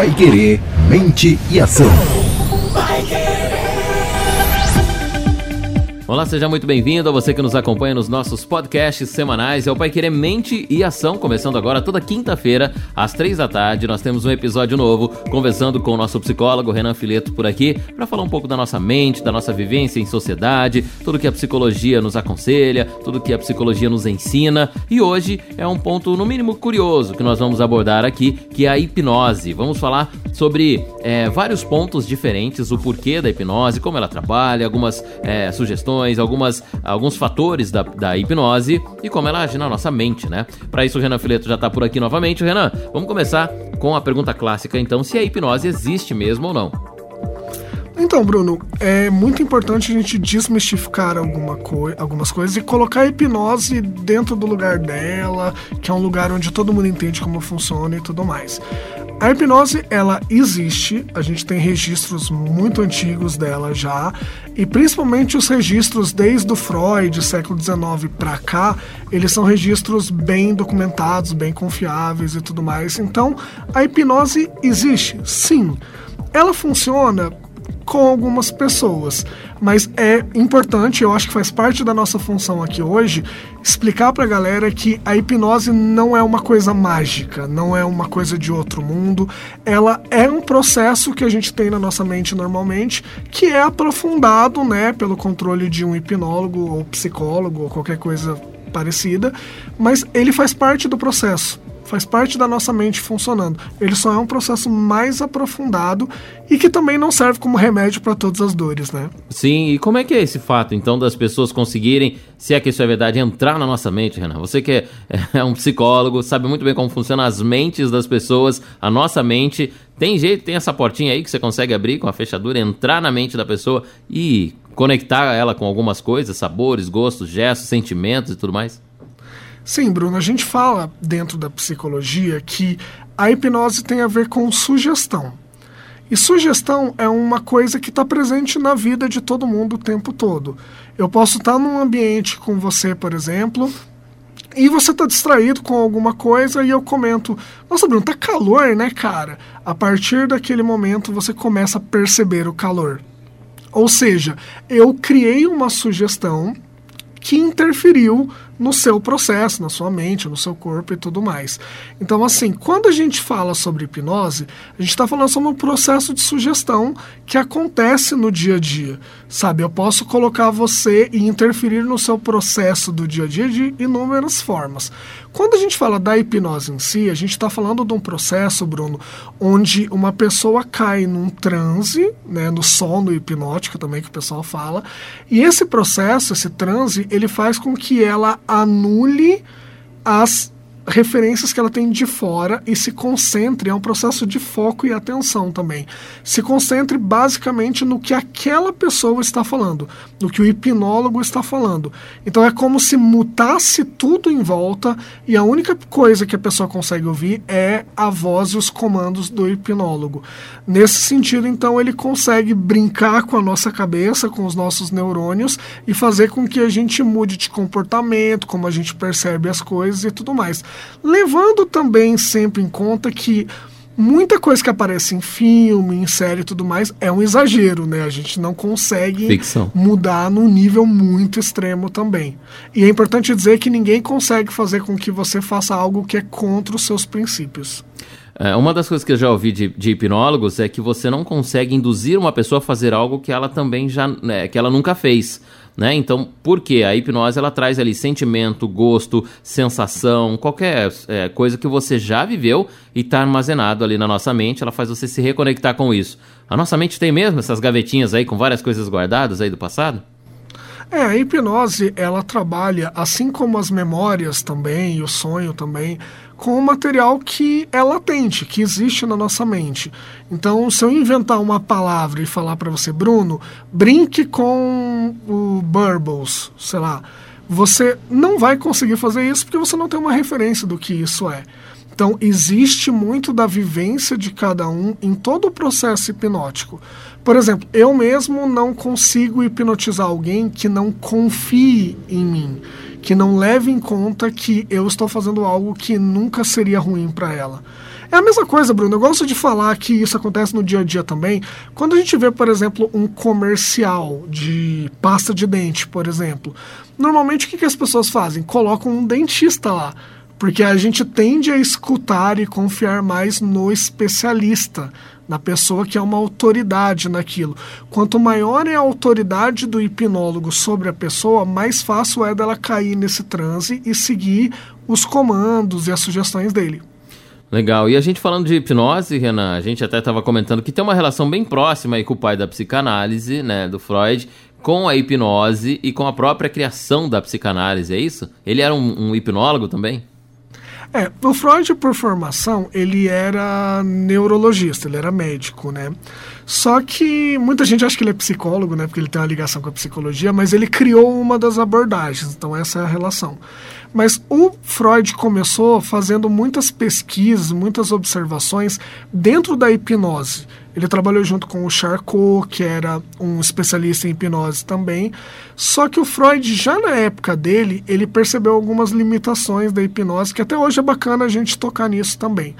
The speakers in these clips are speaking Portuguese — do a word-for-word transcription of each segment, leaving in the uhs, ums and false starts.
Paiquerê, mente e ação. Olá, seja muito bem-vindo a você que nos acompanha nos nossos podcasts semanais. É o Paiquerê Mente e Ação, começando agora toda quinta-feira, às três da tarde. Nós temos um episódio novo, conversando com o nosso psicólogo Renan Fileto por aqui, para falar um pouco da nossa mente, da nossa vivência em sociedade, tudo que a psicologia nos aconselha, tudo que a psicologia nos ensina. E hoje é um ponto, no mínimo, curioso que nós vamos abordar aqui, que é a hipnose. Vamos falar sobre é, vários pontos diferentes, o porquê da hipnose, como ela trabalha, algumas é, sugestões, Algumas, alguns fatores da, da hipnose e como ela age na nossa mente, né? Para isso o Renan Fileto já está por aqui novamente. Renan, vamos começar com a pergunta clássica, então, se a hipnose existe mesmo ou não. Então, Bruno, é muito importante a gente desmistificar alguma coi- algumas coisas e colocar a hipnose dentro do lugar dela, que é um lugar onde todo mundo entende como funciona e tudo mais. A hipnose, ela existe, a gente tem registros muito antigos dela já, e principalmente os registros desde o Freud, século dezenove pra cá, eles são registros bem documentados, bem confiáveis e tudo mais. Então, a hipnose existe, sim. Ela funciona com algumas pessoas, mas é importante, eu acho que faz parte da nossa função aqui hoje, explicar pra galera que a hipnose não é uma coisa mágica, não é uma coisa de outro mundo, ela é um processo que a gente tem na nossa mente normalmente, que é aprofundado, né, pelo controle de um hipnólogo ou psicólogo ou qualquer coisa parecida, mas ele faz parte do processo. Faz parte da nossa mente funcionando. Ele só é um processo mais aprofundado e que também não serve como remédio para todas as dores, né? Sim, e como é que é esse fato, então, das pessoas conseguirem, se é que isso é verdade, entrar na nossa mente, Renan? Você que é, é um psicólogo, sabe muito bem como funcionam as mentes das pessoas, a nossa mente. Tem jeito, tem essa portinha aí que você consegue abrir com a fechadura, entrar na mente da pessoa e conectar ela com algumas coisas, sabores, gostos, gestos, sentimentos e tudo mais? Sim, Bruno, a gente fala dentro da psicologia que a hipnose tem a ver com sugestão. E sugestão é uma coisa que está presente na vida de todo mundo o tempo todo. Eu posso estar num ambiente com você, por exemplo, e você está distraído com alguma coisa e eu comento, nossa, Bruno, tá calor, né, cara? A partir daquele momento você começa a perceber o calor. Ou seja, eu criei uma sugestão que interferiu no seu processo, na sua mente, no seu corpo e tudo mais. Então, assim, quando a gente fala sobre hipnose, a gente está falando sobre um processo de sugestão que acontece no dia a dia, sabe? Eu posso colocar você e interferir no seu processo do dia a dia de inúmeras formas. Quando a gente fala da hipnose em si, a gente está falando de um processo, Bruno, onde uma pessoa cai num transe, né, no sono hipnótico também que o pessoal fala, e esse processo, esse transe, ele faz com que ela anule as referências que ela tem de fora e se concentre, é um processo de foco e atenção também, se concentre basicamente no que aquela pessoa está falando, no que o hipnólogo está falando. Então é como se mutasse tudo em volta e a única coisa que a pessoa consegue ouvir é a voz e os comandos do hipnólogo. Nesse sentido, então, ele consegue brincar com a nossa cabeça, com os nossos neurônios e fazer com que a gente mude de comportamento, como a gente percebe as coisas e tudo mais. Levando também sempre em conta que muita coisa que aparece em filme, em série e tudo mais, é um exagero, né? A gente não consegue Ficção. mudar num nível muito extremo também. E é importante dizer que ninguém consegue fazer com que você faça algo que é contra os seus princípios. É, uma das coisas que eu já ouvi de, de hipnólogos é que você não consegue induzir uma pessoa a fazer algo que ela também já, né, que ela nunca fez. Né? Então, por quê? A hipnose, ela traz ali sentimento, gosto, sensação, qualquer é, coisa que você já viveu e está armazenado ali na nossa mente, ela faz você se reconectar com isso. A nossa mente tem mesmo essas gavetinhas aí com várias coisas guardadas aí do passado? É, a hipnose, ela trabalha, assim como as memórias também, e o sonho também, com o material que é latente, que existe na nossa mente. Então, se eu inventar uma palavra e falar para você, Bruno, brinque com o Burbles, sei lá, você não vai conseguir fazer isso porque você não tem uma referência do que isso é. Então, existe muito da vivência de cada um em todo o processo hipnótico. Por exemplo, eu mesmo não consigo hipnotizar alguém que não confie em mim, que não leve em conta que eu estou fazendo algo que nunca seria ruim para ela. É a mesma coisa, Bruno. Eu gosto de falar que isso acontece no dia a dia também. Quando a gente vê, por exemplo, um comercial de pasta de dente, por exemplo, normalmente o que, que as pessoas fazem? Colocam um dentista lá, porque a gente tende a escutar e confiar mais no especialista, na pessoa que é uma autoridade naquilo. Quanto maior é a autoridade do hipnólogo sobre a pessoa, mais fácil é dela cair nesse transe e seguir os comandos e as sugestões dele. Legal. E a gente falando de hipnose, Renan, a gente até estava comentando que tem uma relação bem próxima aí com o pai da psicanálise, né, do Freud, com a hipnose e com a própria criação da psicanálise, é isso? Ele era um, um hipnólogo também? É, o Freud, por formação, ele era neurologista, ele era médico, né? Só que muita gente acha que ele é psicólogo, né? Porque ele tem uma ligação com a psicologia, mas ele criou uma das abordagens, então essa é a relação. Mas o Freud começou fazendo muitas pesquisas, muitas observações dentro da hipnose. Ele trabalhou junto com o Charcot, que era um especialista em hipnose também. Só que o Freud, já na época dele, ele percebeu algumas limitações da hipnose, que até hoje é bacana a gente tocar nisso também.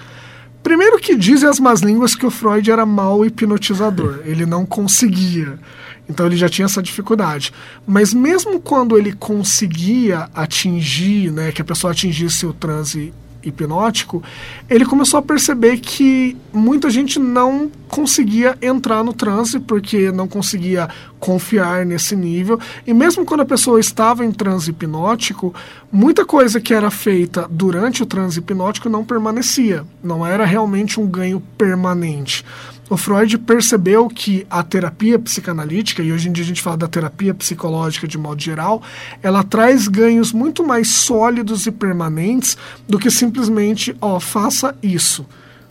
Primeiro que dizem as más línguas que o Freud era mau hipnotizador, ele não conseguia, então ele já tinha essa dificuldade. Mas mesmo quando ele conseguia atingir, né, que a pessoa atingisse o transe hipnótico, ele começou a perceber que muita gente não conseguia entrar no transe porque não conseguia confiar nesse nível, e mesmo quando a pessoa estava em transe hipnótico, muita coisa que era feita durante o transe hipnótico não permanecia, não era realmente um ganho permanente. O Freud percebeu que a terapia psicanalítica, e hoje em dia a gente fala da terapia psicológica de modo geral, ela traz ganhos muito mais sólidos e permanentes do que simplesmente, ó, faça isso.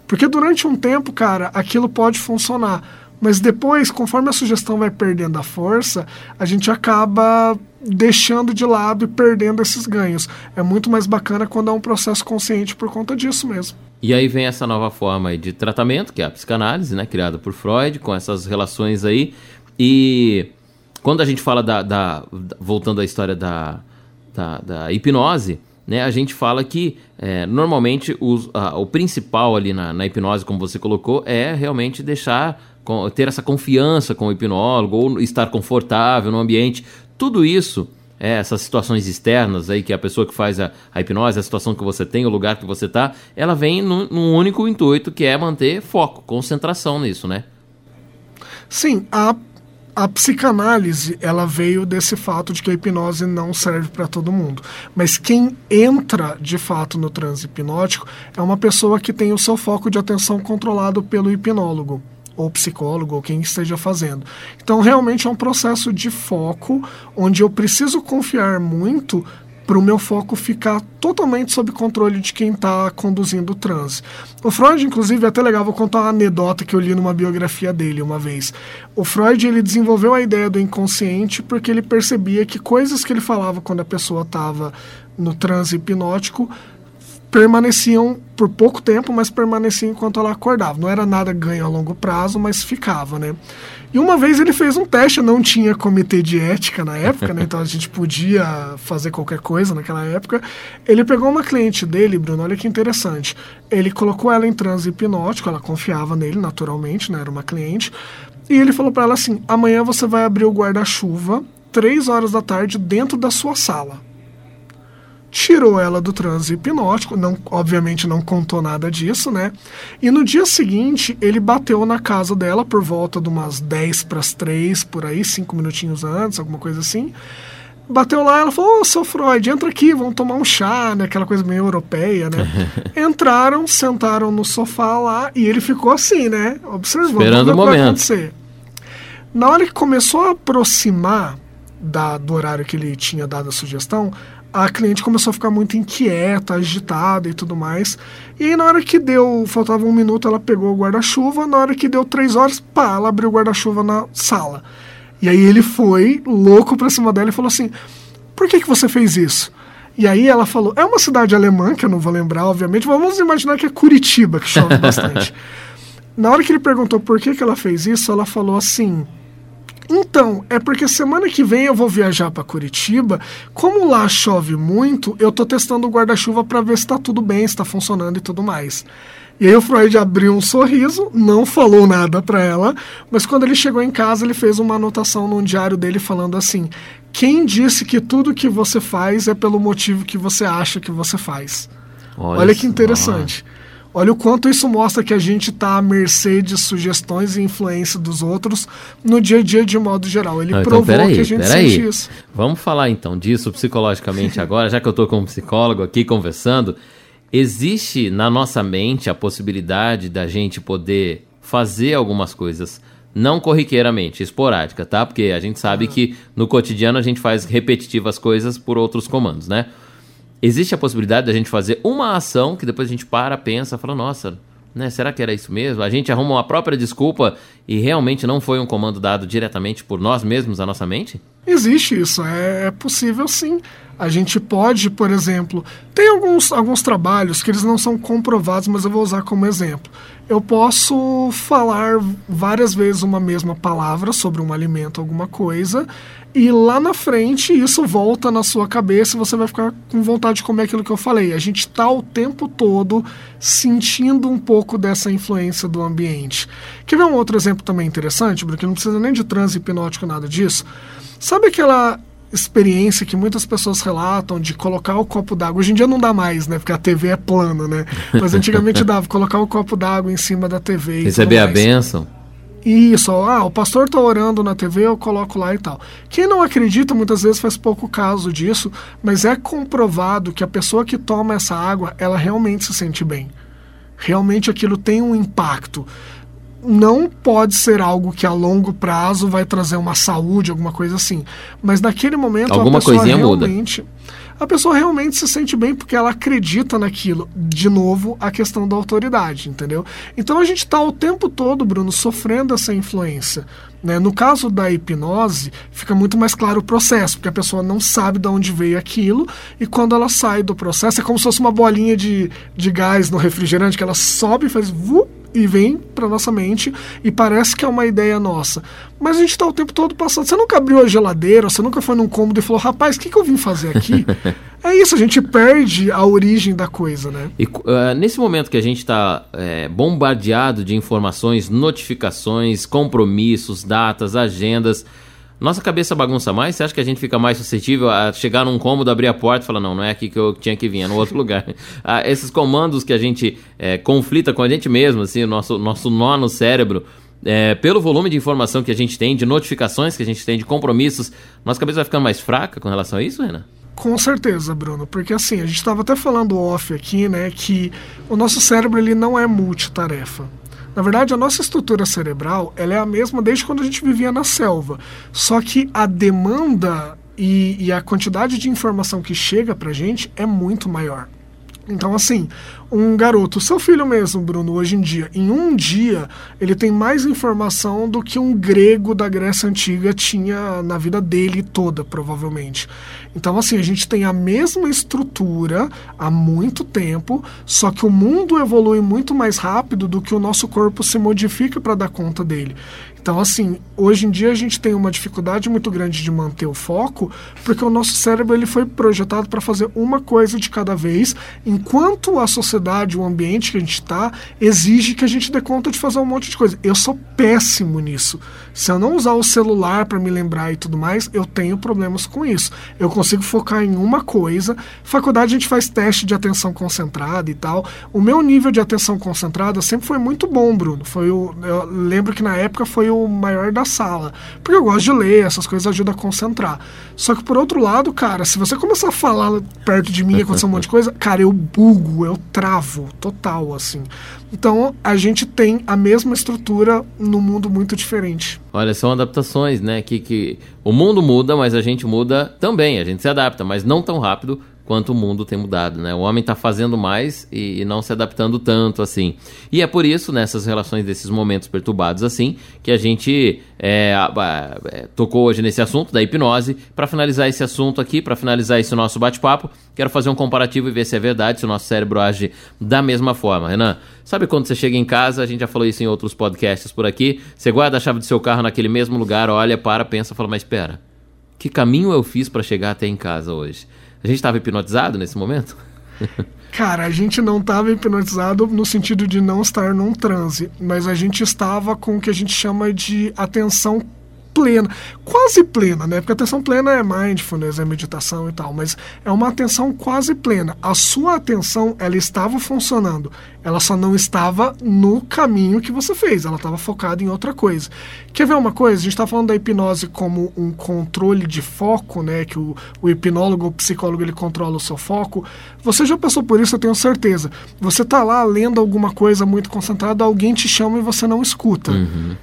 Porque durante um tempo, cara, aquilo pode funcionar, mas depois, conforme a sugestão vai perdendo a força, a gente acaba deixando de lado e perdendo esses ganhos. É muito mais bacana quando é um processo consciente por conta disso mesmo. E aí vem essa nova forma aí de tratamento, que é a psicanálise, né, criada por Freud, com essas relações aí. E quando a gente fala da... da, da voltando à história da, da, da hipnose, né, a gente fala que é, normalmente os, a, o principal ali na, na hipnose, como você colocou, é realmente deixar, com, ter essa confiança com o hipnólogo, ou estar confortável no ambiente. Tudo isso... É, essas situações externas aí, que a pessoa que faz a, a hipnose, a situação que você tem, o lugar que você está, ela vem num, num único intuito, que é manter foco, concentração nisso, né? Sim, a, a psicanálise, ela veio desse fato de que a hipnose não serve para todo mundo. Mas quem entra, de fato, no transe hipnótico é uma pessoa que tem o seu foco de atenção controlado pelo hipnólogo, ou psicólogo, ou quem esteja fazendo. Então, realmente é um processo de foco, onde eu preciso confiar muito para o meu foco ficar totalmente sob controle de quem está conduzindo o transe. O Freud, inclusive, é até legal, vou contar uma anedota que eu li numa biografia dele uma vez. O Freud, ele desenvolveu a ideia do inconsciente porque ele percebia que coisas que ele falava quando a pessoa estava no transe hipnótico permaneciam por pouco tempo, mas permaneciam enquanto ela acordava. Não era nada ganho a longo prazo, mas ficava, né? E uma vez ele fez um teste, não tinha comitê de ética na época, né? Então a gente podia fazer qualquer coisa naquela época. Ele pegou uma cliente dele, Bruno, olha que interessante. Ele colocou ela em transe hipnótico, ela confiava nele naturalmente, né? Era uma cliente. E ele falou para ela assim, amanhã você vai abrir o guarda-chuva, três horas da tarde, dentro da sua sala. Tirou ela do transe hipnótico, não, obviamente não contou nada disso, né? E no dia seguinte, ele bateu na casa dela por volta de umas dez para as três, por aí, cinco minutinhos antes, alguma coisa assim. Bateu lá, ela falou, ô, seu Freud, entra aqui, vamos tomar um chá, né? Aquela coisa meio europeia, né? Entraram, sentaram no sofá lá e ele ficou assim, né? Observando. Esperando o momento. Na hora que começou a aproximar da, do horário que ele tinha dado a sugestão, a cliente começou a ficar muito inquieta, agitada e tudo mais. E aí, na hora que deu, faltava um minuto, ela pegou o guarda-chuva. Na hora que deu três horas, pá, ela abriu o guarda-chuva na sala. E aí ele foi, louco, pra cima dela e falou assim, por que que você fez isso? E aí ela falou, é uma cidade alemã, que eu não vou lembrar, obviamente, mas vamos imaginar que é Curitiba, que chove bastante. Na hora que ele perguntou por que que ela fez isso, ela falou assim... Então, é porque semana que vem eu vou viajar para Curitiba, como lá chove muito, eu tô testando o guarda-chuva para ver se tá tudo bem, se tá funcionando e tudo mais. E aí o Freud abriu um sorriso, não falou nada para ela, mas quando ele chegou em casa, ele fez uma anotação num diário dele falando assim: quem disse que tudo que você faz é pelo motivo que você acha que você faz? Olha, Olha que interessante. Nossa. Olha o quanto isso mostra que a gente está à mercê de sugestões e influência dos outros no dia a dia de modo geral. Ele não, então, provou aí, que a gente sente aí. Isso. Vamos falar então disso psicologicamente agora, já que eu estou como psicólogo aqui conversando. Existe na nossa mente a possibilidade da gente poder fazer algumas coisas não corriqueiramente, esporádica, tá? Porque a gente sabe ah. que no cotidiano a gente faz repetitivas coisas por outros comandos, né? Existe a possibilidade da gente fazer uma ação que depois a gente para, pensa, fala, nossa, né, será que era isso mesmo? A gente arruma uma própria desculpa e realmente não foi um comando dado diretamente por nós mesmos à nossa mente? Existe isso, é possível sim. A gente pode, por exemplo, tem alguns, alguns trabalhos que eles não são comprovados, mas eu vou usar como exemplo. Eu posso falar várias vezes uma mesma palavra sobre um alimento, alguma coisa, e lá na frente isso volta na sua cabeça e você vai ficar com vontade de comer aquilo que eu falei. A gente está o tempo todo sentindo um pouco dessa influência do ambiente. Quer ver um outro exemplo também interessante, porque não precisa nem de transe hipnótico, nada disso? Sabe aquela experiência que muitas pessoas relatam de colocar o copo d'água? Hoje em dia não dá mais, né? Porque a T V é plana, né? Mas antigamente dava colocar o copo d'água em cima da T V. Receber a bênção. Isso, ah, o pastor está orando na T V, eu coloco lá e tal. Quem não acredita muitas vezes faz pouco caso disso, mas é comprovado que a pessoa que toma essa água, ela realmente se sente bem. Realmente aquilo tem um impacto. Não pode ser algo que a longo prazo vai trazer uma saúde, alguma coisa assim. Mas naquele momento alguma a pessoa realmente... Muda. A pessoa realmente se sente bem porque ela acredita naquilo. De novo, a questão da autoridade, entendeu? Então a gente está o tempo todo, Bruno, sofrendo essa influência, né? No caso da hipnose, fica muito mais claro o processo, porque a pessoa não sabe de onde veio aquilo e quando ela sai do processo, é como se fosse uma bolinha de, de gás no refrigerante, que ela sobe e faz... Vu, e vem para nossa mente e parece que é uma ideia nossa. Mas a gente está o tempo todo passando. Você nunca abriu a geladeira, você nunca foi num cômodo e falou, rapaz, o que, que eu vim fazer aqui? É isso, a gente perde a origem da coisa, né? E uh, nesse momento que a gente está é, bombardeado de informações, notificações, compromissos, datas, agendas, nossa cabeça bagunça mais? Você acha que a gente fica mais suscetível a chegar num cômodo, abrir a porta e falar, não, não é aqui que eu tinha que vir, é no outro lugar. Ah, esses comandos que a gente é, conflita com a gente mesmo, assim, o nosso, nosso nó no cérebro, é, pelo volume de informação que a gente tem, de notificações que a gente tem, de compromissos, nossa cabeça vai ficando mais fraca com relação a isso, Renan? Com certeza, Bruno, porque assim, a gente estava até falando off aqui, né, que o nosso cérebro ele não é multitarefa. Na verdade, a nossa estrutura cerebral, ela é a mesma desde quando a gente vivia na selva. Só que a demanda e, e a quantidade de informação que chega pra gente é muito maior. Então, assim, um garoto, seu filho mesmo, Bruno, hoje em dia, em um dia, ele tem mais informação do que um grego da Grécia Antiga tinha na vida dele toda, provavelmente. Então, assim, a gente tem a mesma estrutura há muito tempo, só que o mundo evolui muito mais rápido do que o nosso corpo se modifica para dar conta dele. Então, assim, hoje em dia a gente tem uma dificuldade muito grande de manter o foco, porque o nosso cérebro ele foi projetado para fazer uma coisa de cada vez, enquanto a sociedade, o ambiente que a gente está, exige que a gente dê conta de fazer um monte de coisa. Eu sou péssimo nisso. Se eu não usar o celular para me lembrar e tudo mais, eu tenho problemas com isso. Eu consigo focar em uma coisa. Faculdade a gente faz teste de atenção concentrada e tal. O meu nível de atenção concentrada sempre foi muito bom, Bruno. Foi o, eu lembro que na época foi o maior da sala. Porque eu gosto de ler, essas coisas ajudam a concentrar. Só que por outro lado, cara, se você começar a falar perto de mim e acontecer um monte de coisa, cara, eu bugo, eu travo total, assim. Então a gente tem a mesma estrutura num mundo muito diferente. Olha, são adaptações, né? Que, que o mundo muda, mas a gente muda também. A gente se adapta, mas não tão rápido quanto o mundo tem mudado, né? O homem está fazendo mais e, e não se adaptando tanto assim. E é por isso, nessas relações desses momentos perturbados assim, que a gente é, é, tocou hoje nesse assunto da hipnose. Para finalizar esse assunto aqui, para finalizar esse nosso bate-papo, quero fazer um comparativo e ver se é verdade, se o nosso cérebro age da mesma forma. Renan, sabe quando você chega em casa, a gente já falou isso em outros podcasts por aqui, você guarda a chave do seu carro naquele mesmo lugar, olha, para, pensa, fala, mas espera, que caminho eu fiz para chegar até em casa hoje? A gente estava hipnotizado nesse momento? Cara, a gente não estava hipnotizado no sentido de não estar num transe, mas a gente estava com o que a gente chama de atenção plena, quase plena, né? Porque atenção plena é mindfulness, é meditação e tal, mas é uma atenção quase plena. A sua atenção, ela estava funcionando, ela só não estava no caminho que você fez, ela estava focada em outra coisa. Quer ver uma coisa? A gente está falando da hipnose como um controle de foco, né? Que o, o hipnólogo, o psicólogo, ele controla o seu foco. Você já passou por isso, eu tenho certeza. Você tá lá lendo alguma coisa muito concentrada, alguém te chama e você não escuta. Uhum.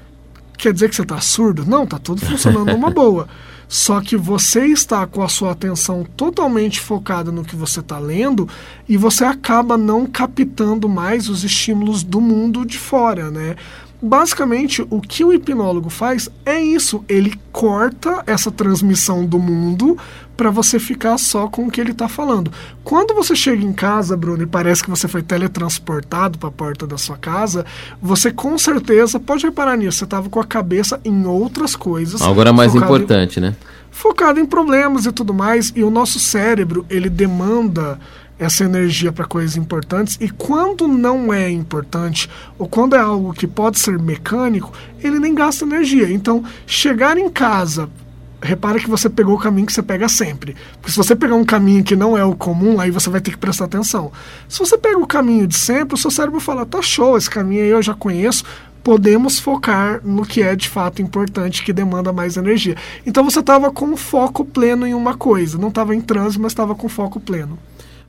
Quer dizer que você está surdo? Não, tá tudo funcionando uma boa. Só que você está com a sua atenção totalmente focada no que você está lendo e você acaba não captando mais os estímulos do mundo de fora, né? Basicamente, o que o hipnólogo faz é isso. Ele corta essa transmissão do mundo para você ficar só com o que ele está falando. Quando você chega em casa, Bruno, e parece que você foi teletransportado para a porta da sua casa, você com certeza pode reparar nisso. Você estava com a cabeça em outras coisas. Agora é mais importante, em, né? Focado em problemas e tudo mais. E o nosso cérebro, ele demanda essa energia para coisas importantes, e quando não é importante ou quando é algo que pode ser mecânico, ele nem gasta energia. Então, chegar em casa, repara que você pegou o caminho que você pega sempre, porque se você pegar um caminho que não é o comum, aí você vai ter que prestar atenção. Se você pega o caminho de sempre, o seu cérebro fala, tá show, esse caminho aí eu já conheço, podemos focar no que é de fato importante, que demanda mais energia. Então você estava com foco pleno em uma coisa, não estava em transe, mas estava com foco pleno.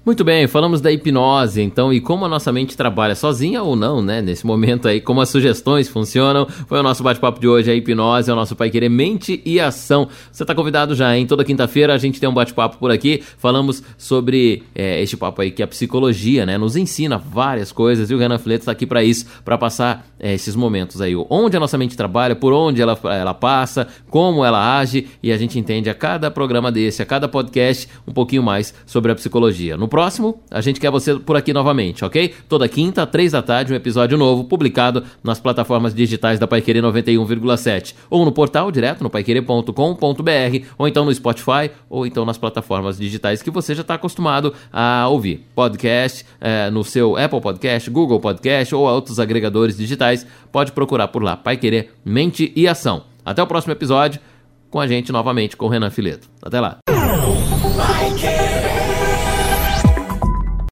Muito bem, falamos da hipnose, então, e como a nossa mente trabalha sozinha ou não, né, nesse momento aí, como as sugestões funcionam. Foi o nosso bate-papo de hoje, a hipnose, é o nosso Paiquerê Mente e Ação. Você tá convidado já, hein? Toda quinta-feira a gente tem um bate-papo por aqui, falamos sobre é, este papo aí que a psicologia, né, nos ensina várias coisas, e o Renan Fileto tá aqui para isso, para passar é, esses momentos aí, onde a nossa mente trabalha, por onde ela, ela passa, como ela age, e a gente entende a cada programa desse, a cada podcast, um pouquinho mais sobre a psicologia. No próximo, a gente quer você por aqui novamente, ok? Toda quinta, três da tarde, um episódio novo, publicado nas plataformas digitais da Paiquerê noventa e um vírgula sete, ou no portal direto no paiquerê ponto com ponto br, ou então no Spotify, ou então nas plataformas digitais que você já está acostumado a ouvir. Podcast, é, no seu Apple Podcast, Google Podcast, ou outros agregadores digitais, pode procurar por lá, Paiquerê Mente e Ação. Até o próximo episódio, com a gente novamente, com o Renan Fileto. Até lá!